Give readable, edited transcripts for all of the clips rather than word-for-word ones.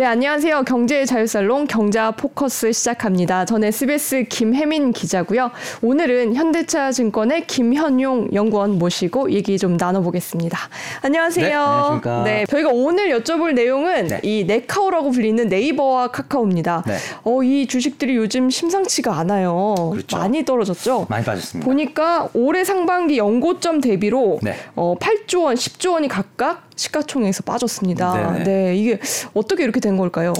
네, 안녕하세요. 경제자유살롱 경자 포커스 시작합니다. 저는 SBS 김혜민 기자고요. 오늘은 현대차증권의 김현용 연구원 모시고 얘기 좀 나눠보겠습니다. 안녕하세요. 네, 안녕하십니까. 네, 저희가 오늘 여쭤볼 내용은 이 네카오라고 불리는 네이버와 카카오입니다. 네. 이 주식들이 요즘 심상치가 않아요. 그렇죠. 많이 떨어졌죠? 많이 빠졌습니다. 보니까 올해 상반기 연고점 대비로 8조 원, 10조 원이 각각 시가총액에서 빠졌습니다. 네네. 네, 이게 어떻게 이렇게 된 걸까요?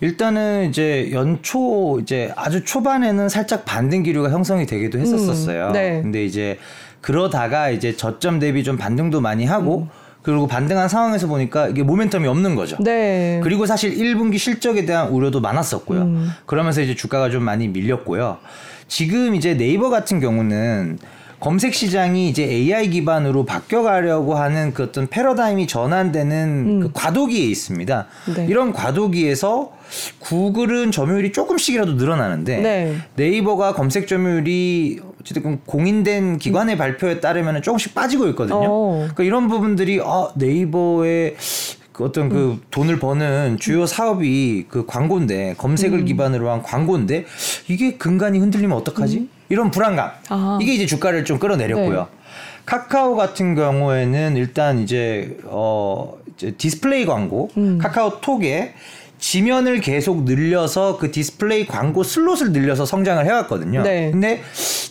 일단은 이제 연초 이제 아주 초반에는 살짝 반등 기류가 형성이 되기도 했었어요. 네. 근데 이제 그러다가 이제 저점 대비 좀 반등도 많이 하고. 그리고 반등한 상황에서 보니까 이게 모멘텀이 없는 거죠. 네. 그리고 사실 1분기 실적에 대한 우려도 많았었고요. 그러면서 이제 주가가 좀 많이 밀렸고요. 지금 이제 네이버 같은 경우는 검색 시장이 이제 AI 기반으로 바뀌어가려고 하는 그 어떤 패러다임이 전환되는 그 과도기에 있습니다. 네. 이런 과도기에서 구글은 점유율이 조금씩이라도 늘어나는데 네. 네이버가 검색 점유율이 어쨌든 공인된 기관의 발표에 따르면 조금씩 빠지고 있거든요. 그러니까 이런 부분들이 네이버의 그 어떤 그 돈을 버는 주요 사업이 그 광고인데 검색을 기반으로 한 광고인데 이게 근간이 흔들리면 어떡하지? 이런 불안감. 아. 이게 이제 주가를 좀 끌어내렸고요. 네. 카카오 같은 경우에는 일단 이제 이제 디스플레이 광고, 카카오톡에 지면을 계속 늘려서 그 디스플레이 광고 슬롯을 늘려서 성장을 해왔거든요. 네. 근데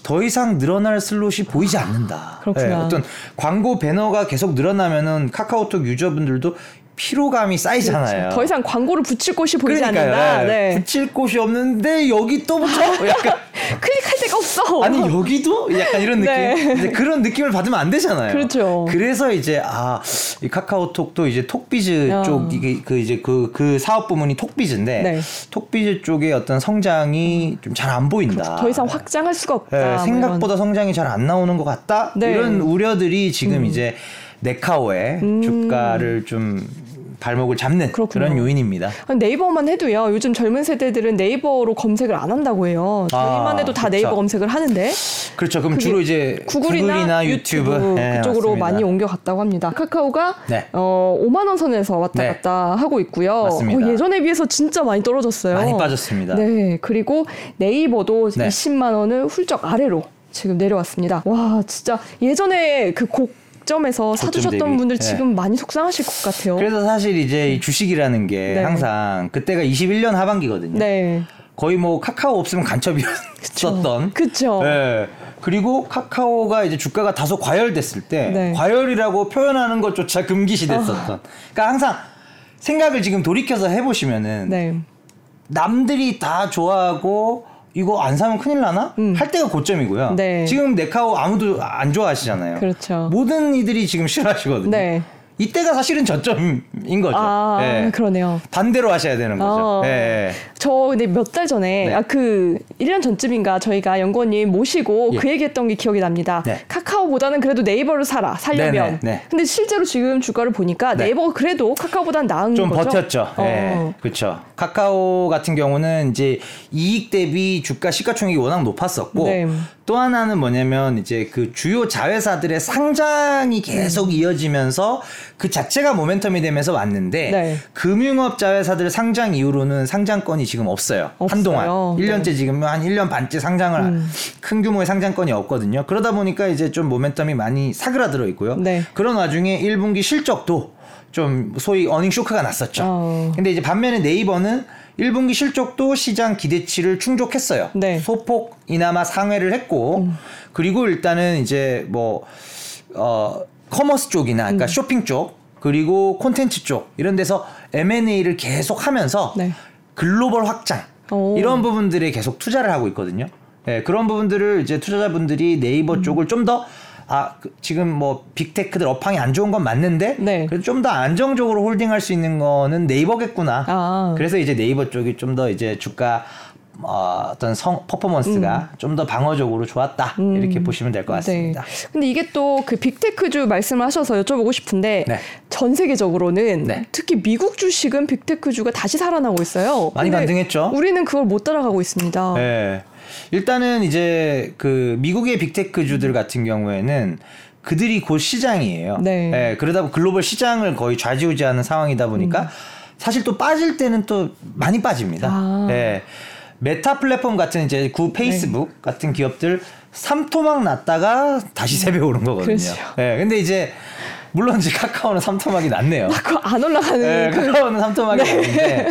더 이상 늘어날 슬롯이 보이지 않는다. 그렇구나. 네, 어떤 광고 배너가 계속 늘어나면은 카카오톡 유저분들도 피로감이 쌓이잖아요. 그렇죠. 더 이상 광고를 붙일 곳이 보이지 그러니까요. 않는다. 네. 붙일 곳이 없는데 여기 또 붙여? 약간 클릭할 데가 없어. 아니 여기도? 약간 이런 느낌. 네. 이제 그런 느낌을 받으면 안 되잖아요. 그렇죠. 그래서 이제 이 카카오톡도 이제 톡비즈 쪽 이게 그 사업 부문이 톡비즈인데 네. 톡비즈 쪽의 어떤 성장이 좀 잘 안 보인다. 그렇죠. 더 이상 확장할 수가 없다. 네. 생각보다 성장이 잘 안 나오는 것 같다. 네. 이런 우려들이 지금 이제 네카오의 주가를 좀 발목을 잡는 그렇군요. 그런 요인입니다. 네이버만 해도요. 요즘 젊은 세대들은 네이버로 검색을 안 한다고 해요. 저희만 해도 다 그렇죠. 네이버 검색을 하는데. 그렇죠. 그럼 주로 이제 구글이나 유튜브 네, 그쪽으로 맞습니다. 많이 옮겨갔다고 합니다. 카카오가 5만 원 선에서 왔다 갔다 하고 있고요. 맞습니다. 예전에 비해서 진짜 많이 떨어졌어요. 많이 빠졌습니다. 네. 그리고 네이버도 20만 원을 훌쩍 아래로 지금 내려왔습니다. 와 진짜 예전에 그 점에서 사두셨던 분들 지금 많이 속상하실 것 같아요. 그래서 사실 이제 이 주식이라는 게 항상 그때가 21년 하반기거든요. 네. 거의 뭐 카카오 없으면 간첩이었었던. 그렇죠. 네. 그리고 카카오가 이제 주가가 다소 과열됐을 때 과열이라고 표현하는 것조차 금기시됐었던. 그러니까 항상 생각을 지금 돌이켜서 해보시면은 남들이 다 좋아하고 이거 안 사면 큰일 나나? 할 때가 고점이고요. 네. 지금 네카오 아무도 안 좋아하시잖아요. 그렇죠. 모든 이들이 지금 싫어하시거든요. 네. 이때가 사실은 저점인 거죠. 아, 네. 그러네요. 반대로 하셔야 되는 거죠. 네. 저 근데 몇 달 전에 그 1년 전쯤인가 저희가 연구원님 모시고 그 얘기했던 게 기억이 납니다. 네. 카카오보다는 그래도 네이버를 살려면. 네. 근데 실제로 지금 주가를 보니까 네이버가 그래도 카카오보다는 나은 좀 거죠? 좀 버텼죠. 네. 그렇죠. 카카오 같은 경우는 이제 이익 대비 주가 시가총액이 워낙 높았었고 또 하나는 뭐냐면 이제 그 주요 자회사들의 상장이 계속 이어지면서 그 자체가 모멘텀이 되면서 왔는데 금융업 자회사들 상장 이후로는 상장권이 지금 없어요. 한동안 1년째 지금 한 1년 반째 상장을 큰 규모의 상장권이 없거든요. 그러다 보니까 이제 좀 모멘텀이 많이 사그라들어 있고요. 그런 와중에 1분기 실적도 좀 소위 어닝 쇼크가 났었죠. 근데 이제 반면에 네이버는 1분기 실적도 시장 기대치를 충족했어요. 소폭 이나마 상회를 했고 그리고 일단은 이제 뭐 커머스 쪽이나 그러니까 쇼핑 쪽 그리고 콘텐츠 쪽 이런 데서 M&A를 계속 하면서 글로벌 확장 이런 부분들에 계속 투자를 하고 있거든요. 그런 부분들을 이제 투자자분들이 네이버 쪽을 좀 더 지금 뭐 빅테크들 업황이 안 좋은 건 맞는데 그래도 좀 더 안정적으로 홀딩할 수 있는 거는 네이버겠구나. 그래서 이제 네이버 쪽이 좀 더 이제 주가 어떤 퍼포먼스가 좀 더 방어적으로 좋았다 이렇게 보시면 될 것 같습니다. 근데 이게 또 그 빅테크주 말씀을 하셔서 여쭤보고 싶은데 전 세계적으로는 특히 미국 주식은 빅테크주가 다시 살아나고 있어요. 많이 반등했죠. 우리는 그걸 못 따라가고 있습니다. 네. 일단은 이제 그 미국의 빅테크주들 같은 경우에는 그들이 곧 시장이에요. 그러다 보니 글로벌 시장을 거의 좌지우지하는 상황이다 보니까 사실 또 빠질 때는 또 많이 빠집니다. 아. 예. 메타 플랫폼 같은 이제 구 페이스북 네. 같은 기업들 삼토막 났다가 다시 세배 오른 거거든요. 예. 근데 이제 물론 이제 카카오는 삼토막이 났네요. 안 올라가는. 예, 카카오는 삼토막이 났는데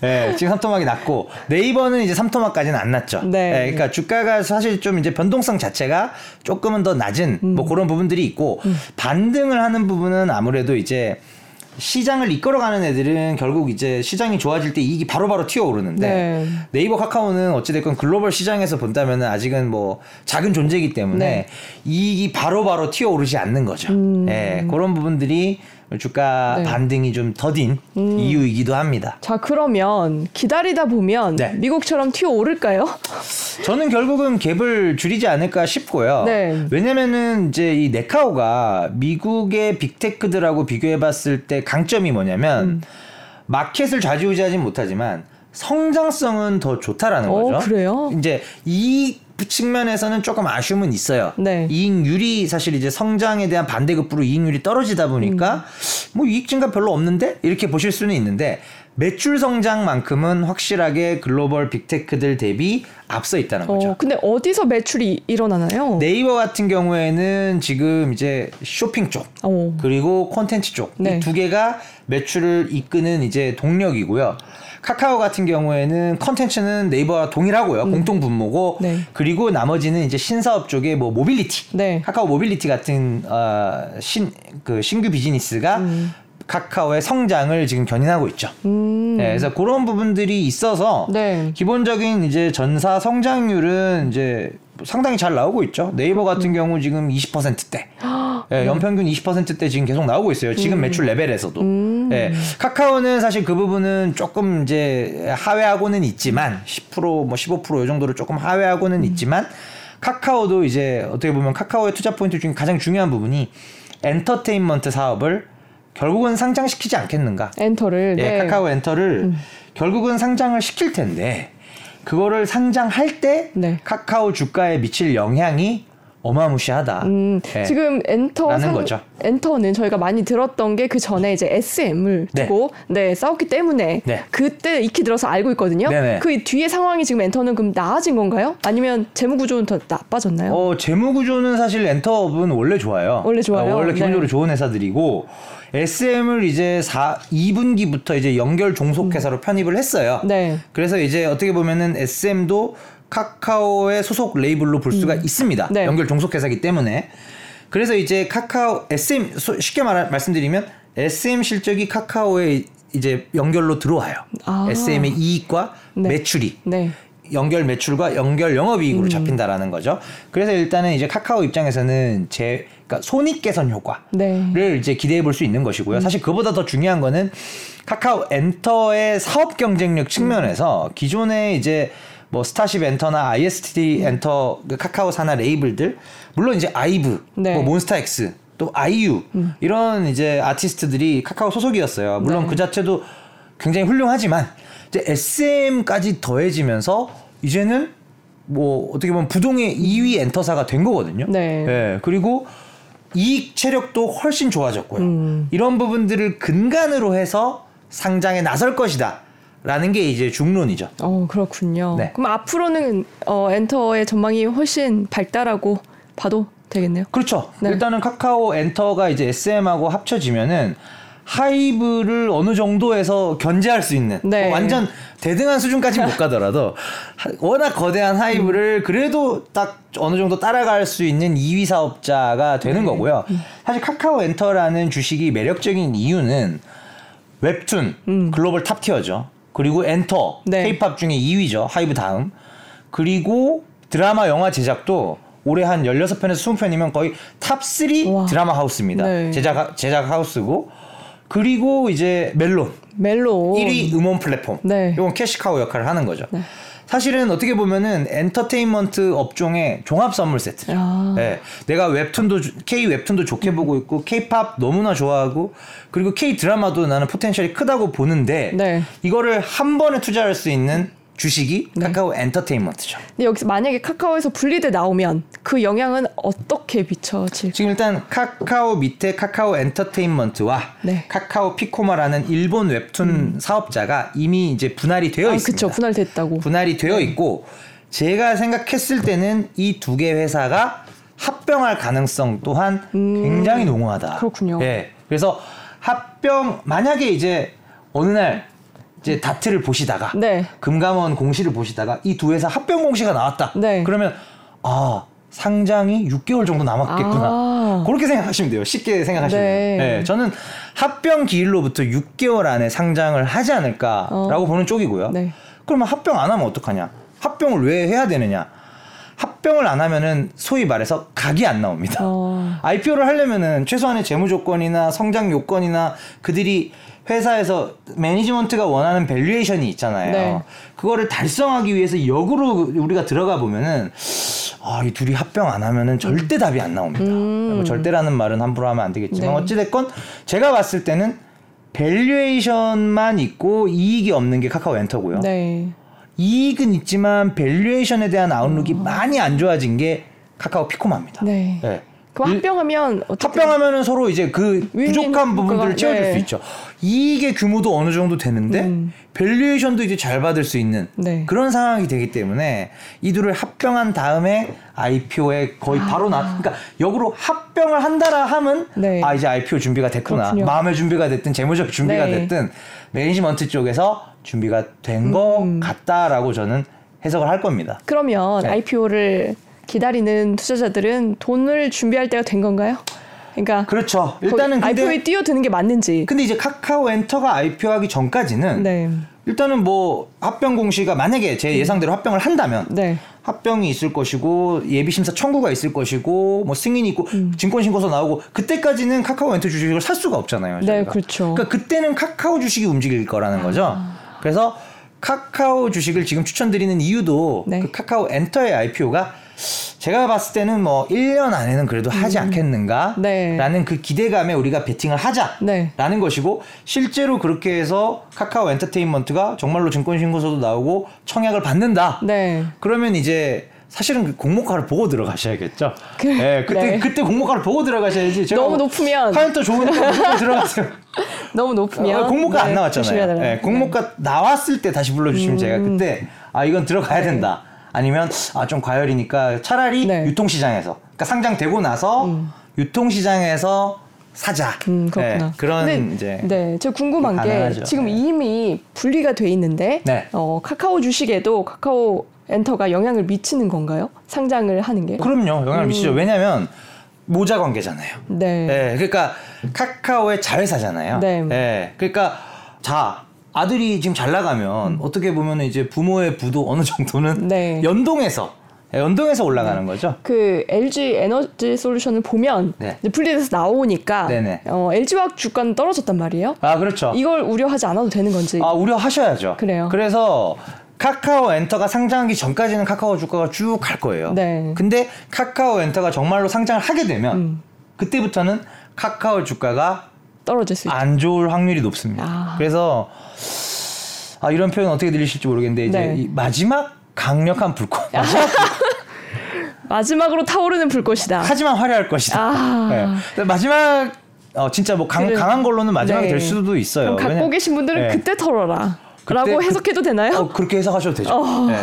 네. 예, 지금 삼토막이 났고 네이버는 이제 삼토막까지는 안 났죠. 네. 예, 그러니까 주가가 사실 좀 이제 변동성 자체가 조금은 더 낮은 뭐 그런 부분들이 있고 반등을 하는 부분은 아무래도 이제. 시장을 이끌어가는 애들은 결국 이제 시장이 좋아질 때 이익이 바로바로 튀어오르는데 네. 네이버 카카오는 어찌됐건 글로벌 시장에서 본다면 아직은 뭐 작은 존재이기 때문에 네. 이익이 바로바로 튀어오르지 않는 거죠. 네, 그런 부분들이 주가 네. 반등이 좀 더딘 이유이기도 합니다. 자, 그러면 기다리다 보면 네. 미국처럼 튀어오를까요? 저는 결국은 갭을 줄이지 않을까 싶고요. 네. 왜냐면은 이제 이 네카오가 미국의 빅테크들하고 비교해봤을 때 강점이 뭐냐면 마켓을 좌지우지하진 못하지만 성장성은 더 좋다라는 거죠. 그래요? 이제 이 측면에서는 조금 아쉬움은 있어요. 네. 이익률이 사실 이제 성장에 대한 반대급부로 이익률이 떨어지다 보니까 뭐 이익 증가 별로 없는데 이렇게 보실 수는 있는데 매출 성장만큼은 확실하게 글로벌 빅테크들 대비 앞서 있다는 거죠. 근데 어디서 매출이 일어나나요? 네이버 같은 경우에는 지금 이제 쇼핑 쪽 그리고 콘텐츠 쪽 이 두 개가 매출을 이끄는 이제 동력이고요. 카카오 같은 경우에는 컨텐츠는 네이버와 동일하고요. 공통 분모고 네. 그리고 나머지는 이제 신사업 쪽에 뭐 모빌리티, 네. 카카오 모빌리티 같은 신규 비즈니스가 카카오의 성장을 지금 견인하고 있죠. 네, 그래서 그런 부분들이 있어서 네. 기본적인 이제 전사 성장률은 이제 상당히 잘 나오고 있죠. 네이버 같은 경우 지금 20%대. 예, 연평균 20%대 지금 계속 나오고 있어요. 지금 매출 레벨에서도. 예, 카카오는 사실 그 부분은 조금 이제 하회하고는 있지만 10% 뭐 15% 이 정도로 조금 하회하고는 있지만 카카오도 이제 어떻게 보면 카카오의 투자 포인트 중에 가장 중요한 부분이 엔터테인먼트 사업을 결국은 상장시키지 않겠는가. 엔터를. 예, 네. 카카오 엔터를 결국은 상장을 시킬 텐데 그거를 상장할 때 네. 카카오 주가에 미칠 영향이 어마무시하다. 네. 지금 엔터는 저희가 많이 들었던 게 그 전에 이제 SM을 두고 네. 네, 싸웠기 때문에 네. 그때 익히 들어서 알고 있거든요. 네네. 그 뒤에 상황이 지금 엔터는 그럼 나아진 건가요? 아니면 재무 구조는 더 나빠졌나요? 재무 구조는 사실 엔터업은 원래 좋아요. 원래 기본적으로 네. 좋은 회사들이고 SM을 이제 2분기부터 이제 연결 종속회사로 편입을 했어요. 네. 그래서 이제 어떻게 보면은 SM도 카카오의 소속 레이블로 볼 수가 있습니다. 네. 연결 종속회사이기 때문에. 그래서 이제 카카오 SM 쉽게 말씀드리면 SM 실적이 카카오의 이제 연결로 들어와요. 아. SM의 이익과 네. 매출이 네. 연결 매출과 연결 영업이익으로 잡힌다라는 거죠. 그래서 일단은 이제 카카오 입장에서는 그러니까 손익 개선 효과를 네. 이제 기대해 볼 수 있는 것이고요. 사실 그보다 더 중요한 거는 카카오 엔터의 사업 경쟁력 측면에서 기존에 이제 뭐 스타쉽 엔터나 ISTD 엔터 카카오 산하 레이블들 물론 이제 아이브, 네. 뭐 몬스타엑스, 또 아이유 이런 이제 아티스트들이 카카오 소속이었어요. 물론 네. 그 자체도 굉장히 훌륭하지만 이제 SM까지 더해지면서 이제는 뭐 어떻게 보면 부동의 2위 엔터사가 된 거거든요. 네. 네. 그리고 이익 체력도 훨씬 좋아졌고요. 이런 부분들을 근간으로 해서 상장에 나설 것이다. 라는 게 이제 중론이죠. 그렇군요. 네. 그럼 앞으로는 엔터의 전망이 훨씬 밝다라고 봐도 되겠네요. 그렇죠. 네. 일단은 카카오 엔터가 이제 SM하고 합쳐지면은 하이브를 어느 정도에서 견제할 수 있는 네. 완전 대등한 수준까지 못 가더라도 워낙 거대한 하이브를 그래도 딱 어느 정도 따라갈 수 있는 2위 사업자가 되는 네. 거고요. 사실 카카오 엔터라는 주식이 매력적인 이유는 웹툰 글로벌 탑티어죠. 그리고 엔터, K-POP 중에 2위죠. 하이브 다음. 그리고 드라마, 영화 제작도 올해 한 16편에서 20편이면 거의 탑3 와. 드라마 하우스입니다. 네. 제작 하우스고. 그리고 이제 멜론. 1위 음원 플랫폼. 네. 이건 캐시카우 역할을 하는 거죠. 네. 사실은 어떻게 보면은 엔터테인먼트 업종의 종합 선물 세트죠. 네. 내가 K 웹툰도 좋게 보고 있고 K-팝 너무나 좋아하고 그리고 K 드라마도 나는 포텐셜이 크다고 보는데 네. 이거를 한 번에 투자할 수 있는 주식이 네. 카카오 엔터테인먼트죠. 근데 여기서 만약에 카카오에서 분리돼 나오면 그 영향은 어떻게 미쳐질까요? 지금 일단 카카오 밑에 카카오 엔터테인먼트와 네. 카카오 피코마라는 일본 웹툰 사업자가 이미 이제 분할이 되어 있습니다. 그렇죠. 분할됐다고. 분할이 되어 있고 제가 생각했을 때는 이 두 개 회사가 합병할 가능성 또한 굉장히 농후하다. 그렇군요. 네. 그래서 합병 만약에 이제 어느 날 이제 다트를 보시다가 네. 금감원 공시를 보시다가 이 두 회사 합병 공시가 나왔다. 네. 그러면 아 상장이 6개월 정도 남았겠구나. 아. 그렇게 생각하시면 돼요. 쉽게 생각하시면 돼요. 네. 네, 저는 합병 기일로부터 6개월 안에 상장을 하지 않을까라고 보는 쪽이고요. 네. 그러면 합병 안 하면 어떡하냐. 합병을 왜 해야 되느냐. 합병을 안 하면은 소위 말해서 각이 안 나옵니다. IPO를 하려면은 최소한의 재무 조건이나 성장 요건이나 그들이 회사에서 매니지먼트가 원하는 밸류에이션이 있잖아요. 네. 그거를 달성하기 위해서 역으로 우리가 들어가 보면은 아, 이 둘이 합병 안 하면은 절대 답이 안 나옵니다. 절대라는 말은 함부로 하면 안 되겠지만 네. 어찌됐건 제가 봤을 때는 밸류에이션만 있고 이익이 없는 게 카카오 엔터고요. 네. 이익은 있지만 밸류에이션에 대한 아웃룩이 많이 안 좋아진 게 카카오 피코마입니다. 네. 네. 그럼 합병하면 합병하면은 서로 이제 그 부족한 부분들을 채워줄 네. 수 있죠. 이익의 규모도 어느 정도 되는데 밸류에이션도 이제 잘 받을 수 있는 네. 그런 상황이 되기 때문에 이 둘을 합병한 다음에 IPO에 거의 바로 그러니까 역으로 합병을 한다라 하면 네. 아 이제 IPO 준비가 됐구나. 그렇군요. 마음의 준비가 됐든 재무적 준비가 네. 됐든 매니지먼트 쪽에서 준비가 된 것 같다라고 저는 해석을 할 겁니다. 그러면 네. IPO를 기다리는 투자자들은 돈을 준비할 때가 된 건가요? 그러니까 그렇죠. 일단은 근데 IPO에 뛰어드는 게 맞는지. 근데 이제 카카오 엔터가 IPO하기 전까지는 네. 일단은 뭐 합병 공시가 만약에 제 예상대로 합병을 한다면 네. 합병이 있을 것이고 예비심사 청구가 있을 것이고 뭐 승인이 있고 증권신고서 나오고 그때까지는 카카오 엔터 주식을 살 수가 없잖아요. 저희가. 네, 그렇죠. 그러니까 그때는 카카오 주식이 움직일 거라는 거죠. 그래서 카카오 주식을 지금 추천드리는 이유도 네. 그 카카오 엔터의 IPO가 제가 봤을 때는 뭐 1년 안에는 그래도 하지 않겠는가? 네. 라는 그 기대감에 우리가 베팅을 하자. 네. 라는 것이고 실제로 그렇게 해서 카카오 엔터테인먼트가 정말로 증권신고서도 나오고 청약을 받는다. 네. 그러면 이제 사실은 공모가를 보고 들어가셔야겠죠. 네, 그때 공모가를 보고 들어가셔야지. 제가 너무 높으면 파이터 좋으니까 보고 들어가세요. 너무 높으면 공모가 네, 안 나왔잖아요. 네, 공모가 네. 나왔을 때 다시 불러주시면 제가 그때 아 이건 들어가야 네. 된다. 아니면 아 좀 과열이니까 차라리 네. 유통시장에서 그러니까 상장되고 나서 유통시장에서 사자. 그렇구나. 네, 그런 근데, 이제 네, 제가 궁금한 가능하죠. 게 지금 네. 이미 분리가 돼 있는데 네. 카카오 주식에도 카카오 엔터가 영향을 미치는 건가요? 상장을 하는 게? 그럼요, 영향을 미치죠. 왜냐하면 모자 관계잖아요. 네. 네. 그러니까 카카오의 자회사잖아요. 네. 네. 그러니까 아들이 지금 잘 나가면 어떻게 보면 이제 부모의 부도 어느 정도는 네. 연동해서 올라가는 네. 거죠. 그 LG 에너지 솔루션을 보면 네. 이제 분리돼서 나오니까 LG화학 주가는 떨어졌단 말이에요. 아 그렇죠. 이걸 우려하지 않아도 되는 건지. 아 우려하셔야죠. 그래요. 그래서 카카오 엔터가 상장하기 전까지는 카카오 주가가 쭉 갈 거예요. 네. 근데 카카오 엔터가 정말로 상장을 하게 되면 그때부터는 카카오 주가가 떨어질 수 있죠. 안 좋을 확률이 높습니다. 그래서 이런 표현 어떻게 들리실지 모르겠는데 이제 네. 이 마지막 강력한 불꽃. 마지막으로 타오르는 불꽃이다. 하지만 화려할 것이다. 네. 마지막 진짜 뭐 강한 걸로는 마지막이 네. 될 수도 있어요. 그럼 갖고 계신 분들은 네. 그때 털어라. 라고 해석해도 되나요? 그렇게 해석하셔도 되죠. 네.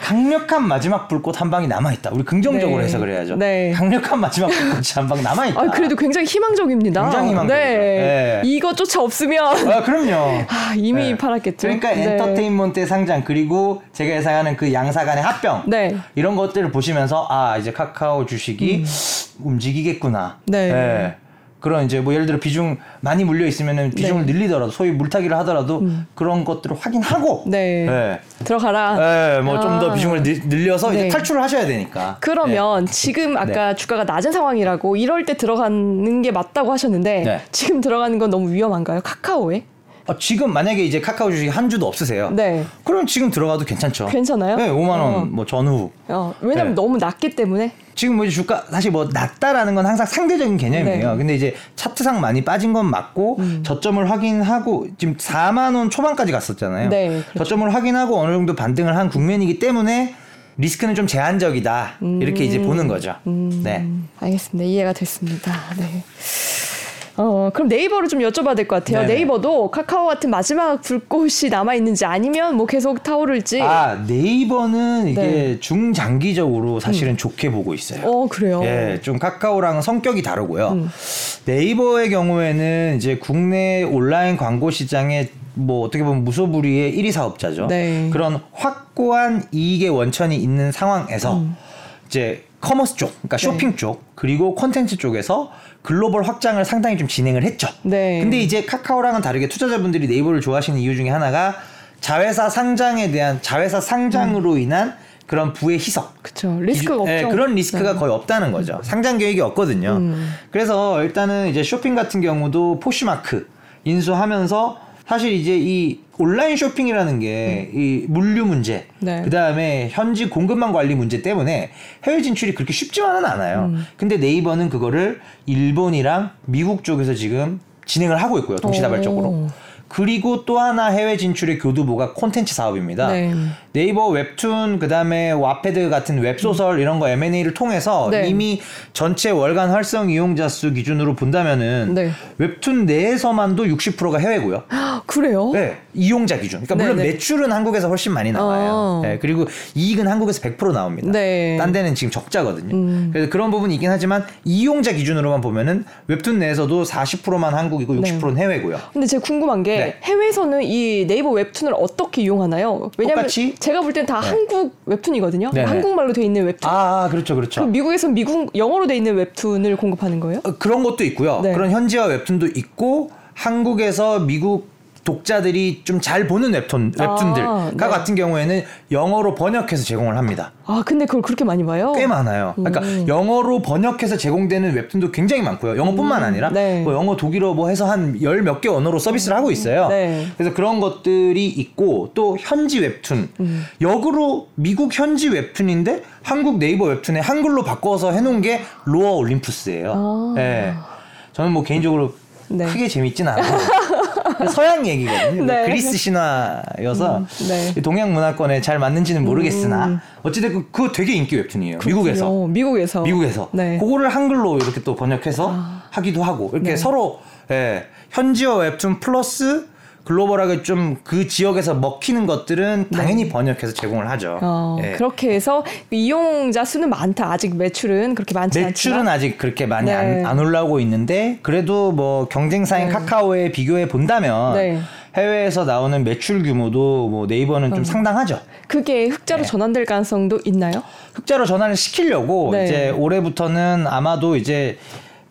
강력한 마지막 불꽃 한 방이 남아있다. 우리 긍정적으로 네. 해석을 해야죠. 네. 강력한 마지막 불꽃이 한 방 남아있다. 그래도 굉장히 희망적입니다. 굉장히 희망적이죠. 네. 네. 이것조차 없으면 그럼요. 이미 네. 팔았겠죠. 그러니까 네. 엔터테인먼트의 상장 그리고 제가 예상하는 그 양사 간의 합병 네. 이런 것들을 보시면서 이제 카카오 주식이 움직이겠구나. 네. 네. 그런 이제 뭐 예를 들어 비중 많이 물려 있으면은 비중을 네. 늘리더라도 소위 물타기를 하더라도 그런 것들을 확인하고 네. 네. 들어가라. 네, 뭐 좀 더 비중을 늘려서 네. 이제 탈출을 하셔야 되니까. 그러면 네. 지금 아까 네. 주가가 낮은 상황이라고 이럴 때 들어가는 게 맞다고 하셨는데 네. 지금 들어가는 건 너무 위험한가요? 카카오에? 지금 만약에 이제 카카오 주식이 한 주도 없으세요. 네. 그럼 지금 들어가도 괜찮죠. 괜찮아요? 네, 5만 원 뭐 전후. 왜냐면 네. 너무 낮기 때문에. 지금 뭐 주가 사실 뭐 낮다라는 건 항상 상대적인 개념이에요. 네. 근데 이제 차트상 많이 빠진 건 맞고 저점을 확인하고 지금 4만 원 초반까지 갔었잖아요. 네, 그렇죠. 저점을 확인하고 어느 정도 반등을 한 국면이기 때문에 리스크는 좀 제한적이다. 이렇게 이제 보는 거죠. 네. 알겠습니다. 이해가 됐습니다. 네. 그럼 네이버를 좀 여쭤봐야 될 것 같아요. 네네. 네이버도 카카오 같은 마지막 불꽃이 남아있는지 아니면 뭐 계속 타오를지. 아, 네이버는 이게 네. 중장기적으로 사실은 좋게 보고 있어요. 그래요? 예, 좀 카카오랑 성격이 다르고요. 네이버의 경우에는 이제 국내 온라인 광고 시장에 뭐 어떻게 보면 무소불위의 1위 사업자죠. 네. 그런 확고한 이익의 원천이 있는 상황에서 이제 커머스 쪽, 그러니까 쇼핑 네. 쪽, 그리고 콘텐츠 쪽에서 글로벌 확장을 상당히 좀 진행을 했죠. 네. 근데 이제 카카오랑은 다르게 투자자분들이 네이버를 좋아하시는 이유 중에 하나가 자회사 상장에 대한 자회사 상장으로 인한 그런 부의 희석. 그렇죠. 리스크가 없죠. 네, 그런 리스크가 거의 없다는 거죠. 상장 계획이 없거든요. 그래서 일단은 이제 쇼핑 같은 경우도 포시마크 인수하면서 사실 이제 이 온라인 쇼핑이라는 게 이 물류 문제, 네. 그다음에 현지 공급망 관리 문제 때문에 해외 진출이 그렇게 쉽지만은 않아요. 근데 네이버는 그거를 일본이랑 미국 쪽에서 지금 진행을 하고 있고요. 동시다발적으로. 오. 그리고 또 하나 해외 진출의 교두보가 콘텐츠 사업입니다. 네. 네이버 웹툰, 그다음에 왓패드 같은 웹소설 이런 거 M&A를 통해서 네. 이미 전체 월간 활성 이용자 수 기준으로 본다면은 네. 웹툰 내에서만도 60%가 해외고요. 그래요? 네. 이용자 기준. 그러니까 물론 네네. 매출은 한국에서 훨씬 많이 나와요. 네. 그리고 이익은 한국에서 100% 나옵니다. 네. 딴 데는 지금 적자거든요. 그래서 그런 부분이 있긴 하지만 이용자 기준으로만 보면은 웹툰 내에서도 40%만 한국이고 60%는 네. 해외고요. 근데 제가 궁금한 게 네. 해외에서는 이 네이버 웹툰을 어떻게 이용하나요? 왜냐면 똑같이? 제가 볼 땐 다 네. 한국 웹툰이거든요. 네네. 한국말로 돼 있는 웹툰. 아, 그렇죠, 그렇죠. 미국에서는 미국 영어로 돼 있는 웹툰을 공급하는 거예요? 그런 것도 있고요. 네. 그런 현지화 웹툰도 있고 한국에서 미국 독자들이 좀 잘 보는 웹툰들 네. 같은 경우에는 영어로 번역해서 제공을 합니다. 아, 근데 그걸 그렇게 많이 봐요? 꽤 많아요. 그러니까 영어로 번역해서 제공되는 웹툰도 굉장히 많고요. 영어뿐만 아니라 네. 뭐 영어, 독일어 뭐 해서 한 10몇 개 언어로 서비스를 하고 있어요. 네. 그래서 그런 것들이 있고 또 현지 웹툰. 역으로 미국 현지 웹툰인데 한국 네이버 웹툰에 한글로 바꿔서 해놓은 게 로어 올림푸스예요. 아. 네. 저는 뭐 개인적으로 네. 크게 재밌진 않아요. 서양 얘기거든요. 네. 그리스 신화여서 네. 동양 문화권에 잘 맞는지는 모르겠으나 어찌됐건 그거 되게 인기 웹툰이에요. 그렇군요. 미국에서 네. 그거를 한글로 이렇게 또 번역해서 하기도 하고 이렇게 네. 서로 예, 현지어 웹툰 플러스 글로벌하게 좀 그 지역에서 먹히는 것들은 당연히 네. 번역해서 제공을 하죠. 예. 그렇게 해서 이용자 수는 많다. 아직 매출은 그렇게 많지 않지만 매출은 아직 그렇게 많이 네. 안 올라오고 있는데 그래도 뭐 경쟁사인 네. 카카오에 비교해 본다면 네. 해외에서 나오는 매출 규모도 뭐 네이버는 좀 상당하죠. 그게 흑자로 네. 전환될 가능성도 있나요? 흑자로 전환을 시키려고 네. 이제 올해부터는 아마도 이제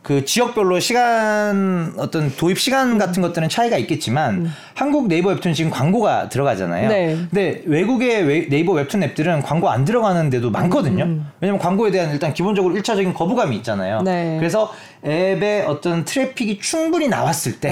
그 지역별로 시간 어떤 도입 시간 같은 것들은 차이가 있겠지만 한국 네이버 웹툰 지금 광고가 들어가잖아요. 네. 근데 외국의 네이버 웹툰 앱들은 광고 안 들어가는 데도 많거든요. 왜냐면 광고에 대한 일단 기본적으로 1차적인 거부감이 있잖아요. 네. 그래서 앱에 어떤 트래픽이 충분히 나왔을 때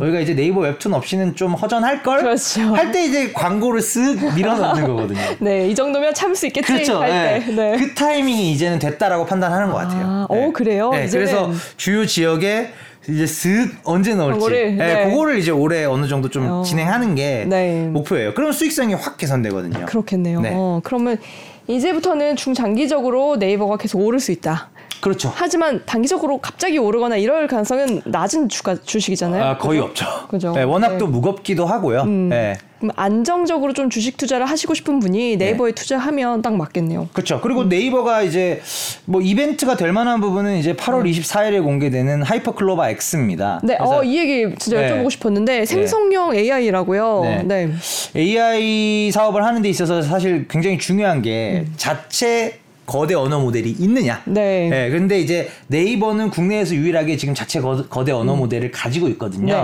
우리가 이제 네이버 웹툰 없이는 좀 허전할 걸 그렇죠. 할 때 이제 광고를 쓱 밀어넣는 거거든요. 네, 이 정도면 참을 수 있겠지 그렇죠. 할 네. 때. 네. 그 타이밍이 이제는 됐다라고 판단하는 것 같아요. 네. 오, 그래요? 네, 그래서 주요 지역에 이제 슥 언제 넣을지 그거를, 네. 네, 그거를 이제 올해 어느 정도 좀 진행하는 게 네. 목표예요. 그럼 수익성이 확 개선되거든요. 그렇겠네요. 네. 그러면 이제부터는 중장기적으로 네이버가 계속 오를 수 있다. 그렇죠. 하지만 단기적으로 갑자기 오르거나 이럴 가능성은 낮은 주식이잖아요. 아, 거의 그죠? 없죠. 그죠. 네, 워낙 네. 또 무겁기도 하고요. 네. 그럼 안정적으로 좀 주식 투자를 하시고 싶은 분이 네이버에 네. 투자하면 딱 맞겠네요. 그렇죠. 그리고 네이버가 이제 뭐 이벤트가 될 만한 부분은 이제 8월 24일에 공개되는 하이퍼클로바 X입니다. 네, 이 얘기 진짜 네. 여쭤보고 싶었는데 생성형 네. AI라고요. 네. 네. AI 사업을 하는 데 있어서 사실 굉장히 중요한 게 자체 거대 언어 모델이 있느냐. 네. 네. 근데 이제 네이버는 국내에서 유일하게 지금 자체 거대 언어 모델을 가지고 있거든요. 네.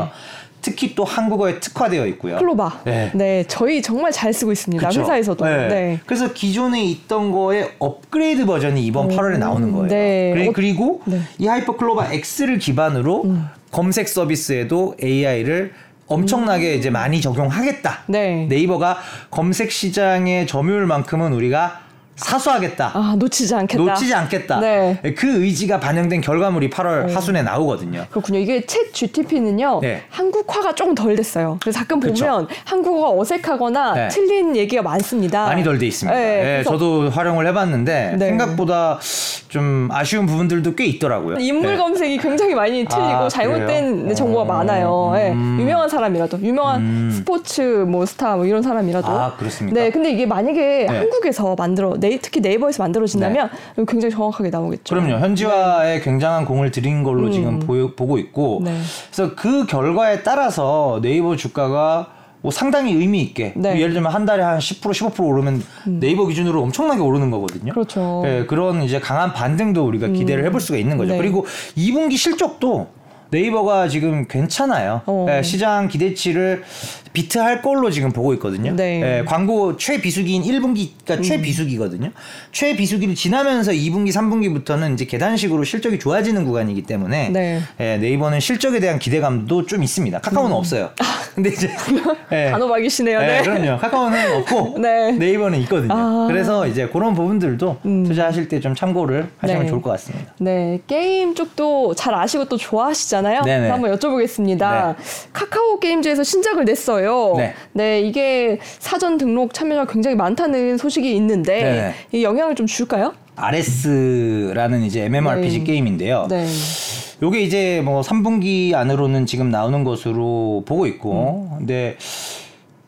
특히 또 한국어에 특화되어 있고요. 클로바. 네. 네. 저희 정말 잘 쓰고 있습니다. 그쵸? 회사에서도. 네. 네. 그래서 기존에 있던 거에 업그레이드 버전이 이번 8월에 나오는 거예요. 네. 그리고 네. 이 하이퍼클로바 X를 기반으로 검색 서비스에도 AI를 엄청나게 이제 많이 적용하겠다. 네. 네이버가 검색 시장의 점유율만큼은 우리가 사수하겠다. 아, 놓치지 않겠다. 네. 그 의지가 반영된 결과물이 8월 하순에 나오거든요. 그렇군요. 이게 챗 GTP는요. 네. 한국화가 조금 덜 됐어요. 그래서 가끔 보면 한국어가 어색하거나 네. 틀린 얘기가 많습니다. 많이 덜 돼 있습니다. 네. 네. 저도 활용을 해봤는데 네. 생각보다 좀 아쉬운 부분들도 꽤 있더라고요. 인물 네. 검색이 굉장히 많이 틀리고 잘못된 그래요? 정보가 많아요. 네. 유명한 사람이라도 유명한 스포츠 뭐 스타 뭐 이런 사람이라도. 아, 그렇습니까? 네. 근데 이게 만약에 네. 한국에서 특히 네이버에서 만들어진다면 네. 굉장히 정확하게 나오겠죠. 그럼요. 현지화에 굉장한 공을 들인 걸로 지금 보고 있고 네. 그래서 그 결과에 따라서 네이버 주가가 뭐 상당히 의미 있게 네. 예를 들면 한 달에 한 10% 15% 오르면 네이버 기준으로 엄청나게 오르는 거거든요. 그렇죠. 네, 그런 이제 강한 반등도 우리가 기대를 해볼 수가 있는 거죠. 네. 그리고 2분기 실적도 네이버가 지금 괜찮아요. 예, 시장 기대치를 비트할 걸로 지금 보고 있거든요. 네. 예, 광고 최비수기인 1분기가 최비수기거든요. 최비수기를 지나면서 2분기, 3분기부터는 이제 계단식으로 실적이 좋아지는 구간이기 때문에 네. 예, 네이버는 실적에 대한 기대감도 좀 있습니다. 카카오는 없어요. 근데 이제 예, 단호박이시네요. 네. 예, 그럼요. 카카오는 없고 네. 네이버는 있거든요. 아. 그래서 이제 그런 부분들도 투자하실 때 좀 참고를 하시면 네. 좋을 것 같습니다. 네, 게임 쪽도 잘 아시고 또 좋아하시잖아요. 네네. 한번 여쭤보겠습니다. 네. 카카오 게임즈에서 신작을 냈어요. 네. 네, 이게 사전 등록 참여자가 굉장히 많다는 소식이 있는데 네네. 이 영향을 좀 줄까요? RS라는 이제 MMORPG 네. 게임인데요. 네. 요게 이제 뭐 3분기 안으로는 지금 나오는 것으로 보고 있고, 근데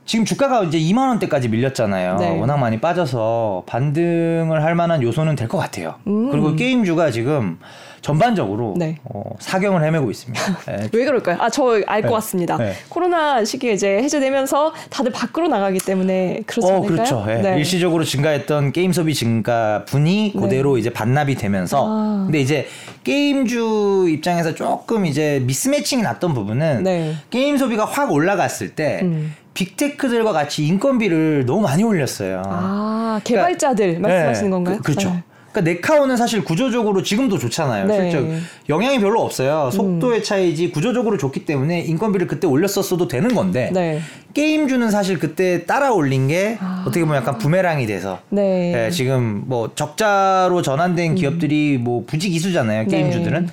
지금 주가가 이제 2만 원대까지 밀렸잖아요. 네. 워낙 많이 빠져서 반등을 할 만한 요소는 될 것 같아요. 그리고 게임주가 지금 전반적으로 네. 사경을 헤매고 있습니다. 네. 왜 그럴까요? 아, 저 알 것 네. 같습니다. 네. 코로나 시기에 이제 해제되면서 다들 밖으로 나가기 때문에 그렇지 않을까요? 그렇죠. 네. 네. 일시적으로 증가했던 게임 소비 증가분이 그대로 네. 이제 반납이 되면서 근데 이제 게임주 입장에서 조금 이제 미스매칭이 났던 부분은 네. 게임 소비가 확 올라갔을 때 빅테크들과 같이 인건비를 너무 많이 올렸어요. 아, 개발자들 그러니까, 말씀하시는 네. 건가요? 그렇죠. 네. 그러니까 네카오는 사실 구조적으로 지금도 좋잖아요. 네. 실적 영향이 별로 없어요. 속도의 차이지 구조적으로 좋기 때문에 인건비를 그때 올렸었어도 되는 건데 네. 게임주는 사실 그때 따라 올린 게 어떻게 보면 약간 부메랑이 돼서 네. 네, 지금 뭐 적자로 전환된 기업들이 뭐 부지기수잖아요. 게임주들은. 네.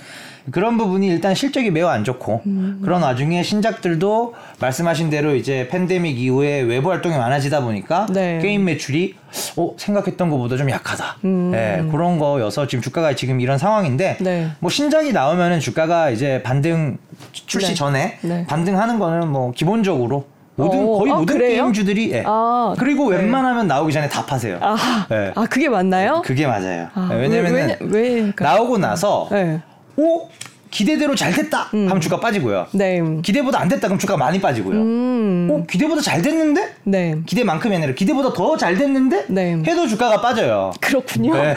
그런 부분이 일단 실적이 매우 안 좋고 그런 와중에 신작들도 말씀하신 대로 이제 팬데믹 이후에 외부 활동이 많아지다 보니까 네. 게임 매출이 생각했던 것보다 좀 약하다. 네, 그런 거여서 지금 주가가 지금 이런 상황인데 네. 뭐 신작이 나오면은 주가가 이제 반등 출시 네. 전에 네. 반등하는 거는 뭐 기본적으로 모든 게임주들이 예. 아, 그리고 네. 웬만하면 나오기 전에 다 파세요. 아, 예. 아 그게 맞나요? 그게 맞아요. 아, 예. 왜냐면은 나오고 나서 네. 기대대로 잘 됐다 하면 주가 빠지고요. 네. 기대보다 안 됐다 그럼 주가 많이 빠지고요. 기대보다 잘 됐는데? 네. 기대만큼이 아니라 기대보다 더 잘 됐는데? 네. 해도 주가가 빠져요. 그렇군요. 네.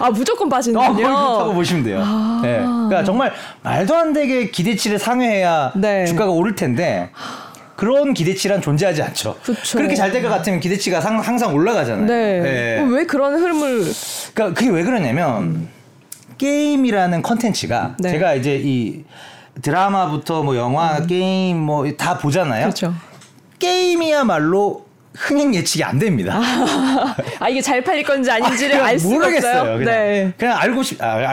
아, 무조건 빠지는군요. 그렇다고 보시면 돼요. 아. 네. 그러니까 정말 말도 안 되게 기대치를 상회해야 네. 주가가 오를 텐데 그런 기대치란 존재하지 않죠. 그쵸. 그렇게 잘 될 것 같으면 기대치가 항상 올라가잖아요. 네. 네. 왜 그런 흐름을? 그러니까 그게 왜 그러냐면 게임이라는 컨텐츠가 네. 제가 이제 이 드라마부터 뭐 영화, 게임 뭐 다 보잖아요. 그렇죠. 게임이야말로 흥행 예측이 안 됩니다. 아 이게 잘 팔릴 건지 아닌지를 알 수가 모르겠어요. 없어요. 네. 그냥 알고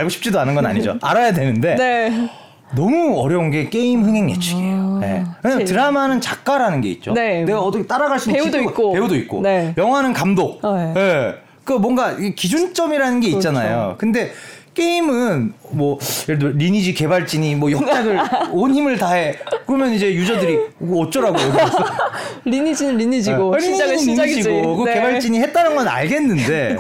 싶지도 않은 건 아니죠. 알아야 되는데 네. 너무 어려운 게 게임 흥행 예측이에요. 네. 왜냐면 드라마는 작가라는 게 있죠. 네. 내가 어떻게 따라갈 수 있는 배우도 있고, 네. 영화는 감독. 네. 그 뭔가 기준점이라는 게 있잖아요. 그렇죠. 근데 게임은 뭐 예를 들어 리니지 개발진이 뭐 역작을 온 힘을 다해 그러면 이제 유저들이 어쩌라고 리니지는 리니지고 신작은 신작이지 그 네. 개발진이 했다는 건 알겠는데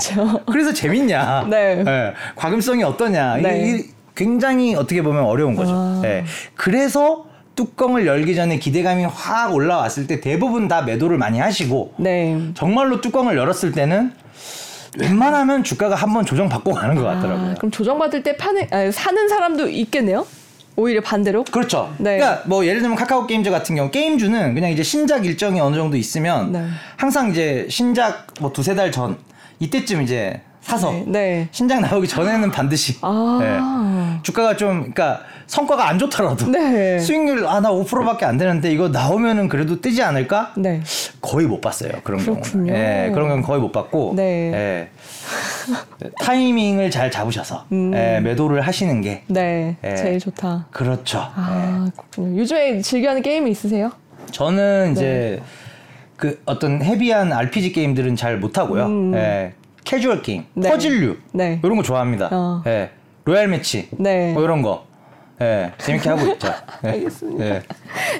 그래서 재밌냐 네. 네. 과금성이 어떠냐 네. 이게 굉장히 어떻게 보면 어려운 거죠. 네. 그래서 뚜껑을 열기 전에 기대감이 확 올라왔을 때 대부분 다 매도를 많이 하시고 네. 정말로 뚜껑을 열었을 때는 웬만하면 주가가 한번 조정받고 가는 것 같더라고요. 그럼 조정받을 때 사는 사람도 있겠네요? 오히려 반대로? 그렇죠. 네. 그러니까 뭐 예를 들면 카카오 게임즈 같은 경우 게임주는 그냥 이제 신작 일정이 어느 정도 있으면 네. 항상 이제 신작 뭐 두세 달 전 이때쯤 이제 사서 네. 네. 신작 나오기 전에는 반드시 네. 주가가 좀 그러니까 성과가 안 좋더라도 네. 수익률 아, 나 5%밖에 안 되는데 이거 나오면은 그래도 뜨지 않을까? 네. 거의 못 봤어요. 그런 경우는. 예, 그런 경우는 거의 못 봤고 네. 예, 타이밍을 잘 잡으셔서 예, 매도를 하시는 게 네, 예, 제일 좋다. 그렇죠. 아, 예. 요즘에 즐겨하는 게임이 있으세요? 저는 이제 네. 그 어떤 헤비한 RPG 게임들은 잘 못하고요. 예, 캐주얼 게임, 네. 퍼즐류 네. 이런 거 좋아합니다. 예, 로얄 매치 네. 뭐 이런 거. 네, 재밌게 하고 있죠. 네. 알겠습니다. 네.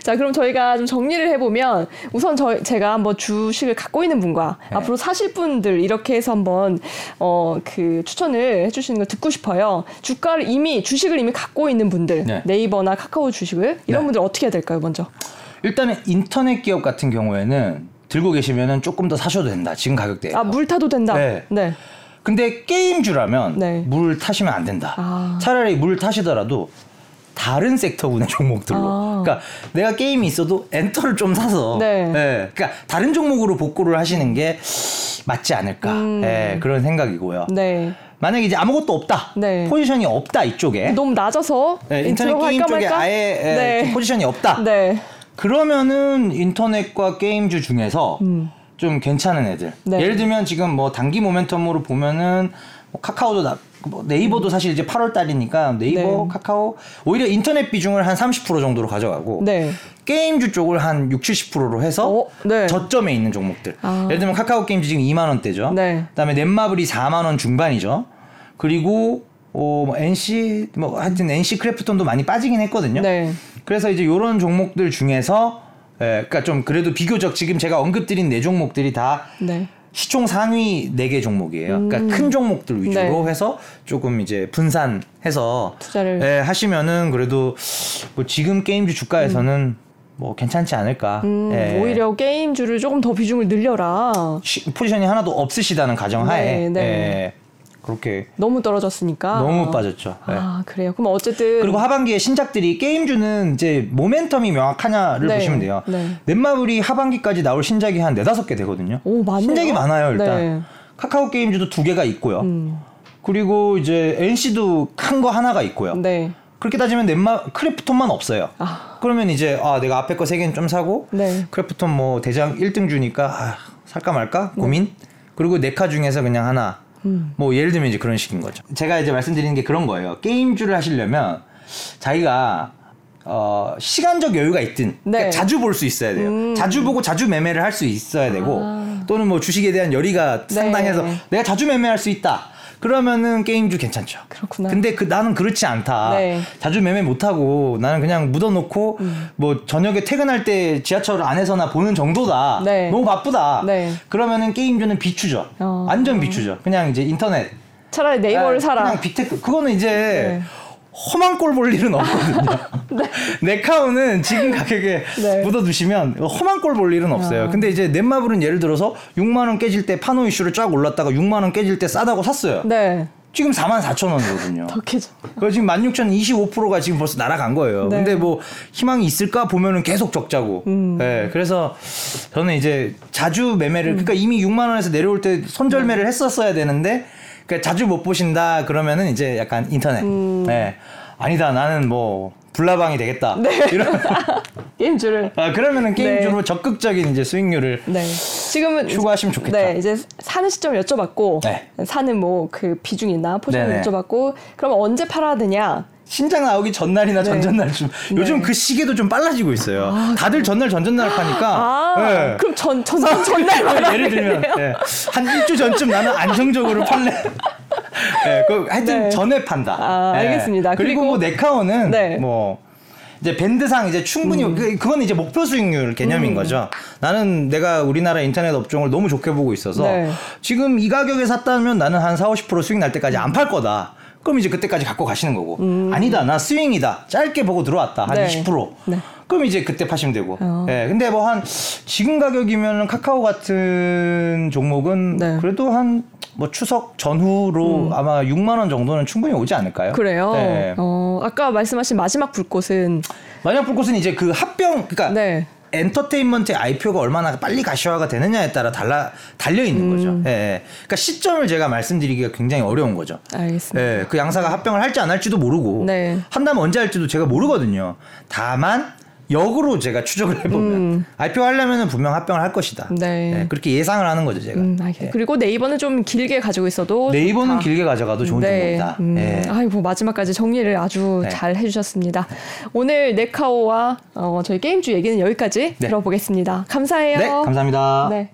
자, 그럼 저희가 좀 정리를 해보면 우선 제가 한번 주식을 갖고 있는 분과 네. 앞으로 사실 분들 이렇게 해서 한번 그 추천을 해주시는 걸 듣고 싶어요. 주가를 이미 주식을 이미 갖고 있는 분들 네. 네이버나 카카오 주식을 이런 네. 분들 어떻게 해야 될까요, 먼저? 일단은 인터넷 기업 같은 경우에는 들고 계시면은 조금 더 사셔도 된다. 지금 가격대에. 아, 물 타도 된다. 네. 네. 근데 게임주라면 네. 물 타시면 안 된다. 아. 차라리 물 타시더라도 다른 섹터군의 종목들로. 아. 그러니까 내가 게임이 있어도 엔터를 좀 사서. 네. 예, 그러니까 다른 종목으로 복구를 하시는 게 맞지 않을까. 예, 그런 생각이고요. 네. 만약에 이제 아무것도 없다. 네. 포지션이 없다 이쪽에. 너무 낮아서. 예, 인터넷 게임 쪽에 말까? 아예 예, 네. 포지션이 없다. 네. 그러면은 인터넷과 게임주 중에서 좀 괜찮은 애들. 네. 예를 들면 지금 뭐 단기 모멘텀으로 보면은 뭐 카카오도 뭐 네이버도 사실 이제 8월 달이니까 네이버, 네. 카카오 오히려 인터넷 비중을 한 30% 정도로 가져가고 네. 게임주 쪽을 한 60~70%로 해서 네. 저점에 있는 종목들. 아. 예를 들면 카카오 게임즈 지금 2만 원대죠. 네. 그다음에 넷마블이 4만 원 중반이죠. 그리고 뭐 NC 뭐 하여튼 NC 크래프톤도 많이 빠지긴 했거든요. 네. 그래서 이제 요런 종목들 중에서 예, 그러니까 좀 그래도 비교적 지금 제가 언급드린 네 종목들이 다 네. 시총 상위 4개 종목이에요. 그러니까 큰 종목들 위주로 네. 해서 조금 이제 분산해서 투자를 예, 하시면은 그래도 뭐 지금 게임주 주가에서는 뭐 괜찮지 않을까. 예. 오히려 게임주를 조금 더 비중을 늘려라. 포지션이 하나도 없으시다는 가정하에. 네, 네. 예. 그렇게 너무 떨어졌으니까 너무 빠졌죠. 네. 아 그래요. 그럼 어쨌든 그리고 하반기에 신작들이 게임주는 이제 모멘텀이 명확하냐를 네. 보시면 돼요. 네. 넷마블이 하반기까지 나올 신작이 한 4~5개 되거든요. 오 많네요. 신작이 많아요 일단. 네. 카카오 게임주도 2개가 있고요. 그리고 이제 NC도 큰 거 하나가 있고요. 네. 그렇게 따지면 크래프톤만 없어요. 아. 그러면 이제 아 내가 앞에 거 3개는 좀 사고 네. 크래프톤 뭐 대장 1등 주니까 아, 살까 말까 고민. 그리고 네카 중에서 그냥 하나. 뭐 예를 들면 이제 그런 식인 거죠. 제가 이제 말씀드리는 게 그런 거예요. 게임주를 하시려면 자기가 시간적 여유가 있든 네. 그러니까 자주 볼 수 있어야 돼요. 자주 보고 자주 매매를 할 수 있어야 되고 아. 또는 뭐 주식에 대한 열의가 네. 상당해서 내가 자주 매매할 수 있다. 그러면은 게임주 괜찮죠. 그렇구나. 근데 나는 그렇지 않다. 네. 자주 매매 못하고 나는 그냥 묻어놓고 뭐 저녁에 퇴근할 때 지하철 안에서나 보는 정도다. 네. 너무 바쁘다. 네. 그러면은 게임주는 비추죠. 완전 비추죠. 그냥 이제 인터넷. 차라리 네이버를 사라. 그냥 빅테크. 그거는 이제 네. 험한 꼴 볼 일은 없거든요. 네. 네카오는 지금 가격에 네. 묻어두시면 험한 꼴 볼 일은 없어요. 근데 이제 넷마블은 예를 들어서 6만원 깨질 때 파노 이슈를 쫙 올랐다가 6만원 깨질 때 싸다고 샀어요. 네. 지금 44,000원이거든요. 더 깨져. 그래서 지금 16,025%가 지금 벌써 날아간 거예요. 네. 근데 뭐 희망이 있을까 보면은 계속 적자고. 네, 그래서 저는 이제 자주 매매를 그러니까 이미 6만원에서 내려올 때 손절매를 했었어야 되는데 그러니까 자주 못 보신다 그러면은 이제 약간 인터넷. 네. 아니다 나는 뭐 불나방이 되겠다. 네. 이런 게임주를. 아 그러면은 게임주로 네. 적극적인 이제 수익률을. 네. 지금은 추구하시면 좋겠다. 네. 이제 사는 시점 여쭤봤고, 네. 사는 뭐 그 비중이나 포지션 여쭤봤고, 그럼 언제 팔아야 되냐? 신작 나오기 전날이나 네. 전전날쯤. 요즘 네. 그 시기도 좀 빨라지고 있어요. 아, 다들 전날 전전날 파니까. 아, 네. 그럼 전날 예를 들면 네. 한 1주 전쯤 나는 안정적으로 팔래. 네, 그 하여튼 네. 전에 판다. 아, 네. 알겠습니다. 그리고 뭐 네카오는 네. 뭐 이제 밴드상 이제 충분히 그건 이제 목표 수익률 개념인 거죠. 나는 내가 우리나라 인터넷 업종을 너무 좋게 보고 있어서 네. 지금 이 가격에 샀다면 나는 한 40~50% 수익 날 때까지 안 팔 거다. 그럼 이제 그때까지 갖고 가시는 거고 아니다 나 스윙이다 짧게 보고 들어왔다 한 네. 20% 네. 그럼 이제 그때 파시면 되고 네, 근데 뭐 한 지금 가격이면 카카오 같은 종목은 네. 그래도 한 뭐 추석 전후로 아마 6만 원 정도는 충분히 오지 않을까요? 그래요? 네. 아까 말씀하신 마지막 불꽃은 이제 그 합병 그러니까 네. 엔터테인먼트의 IPO가 얼마나 빨리 가시화가 되느냐에 따라 달려 있는 거죠. 예, 그러니까 시점을 제가 말씀드리기가 굉장히 어려운 거죠. 알겠습니다. 예, 그 양사가 합병을 할지 안 할지도 모르고 네. 한다면 언제 할지도 제가 모르거든요. 다만 역으로 제가 추적을 해보면 IPO 하려면 분명 합병을 할 것이다. 네. 네, 그렇게 예상을 하는 거죠 제가. 네. 그리고 네이버는 좀 길게 가지고 있어도 네이버는 좋다. 길게 가져가도 좋은 정보다. 네. 네. 아이고 마지막까지 정리를 아주 네. 잘 해주셨습니다. 네. 오늘 네카오와 저희 게임주 얘기는 여기까지 네. 들어보겠습니다. 감사해요. 네, 감사합니다. 네.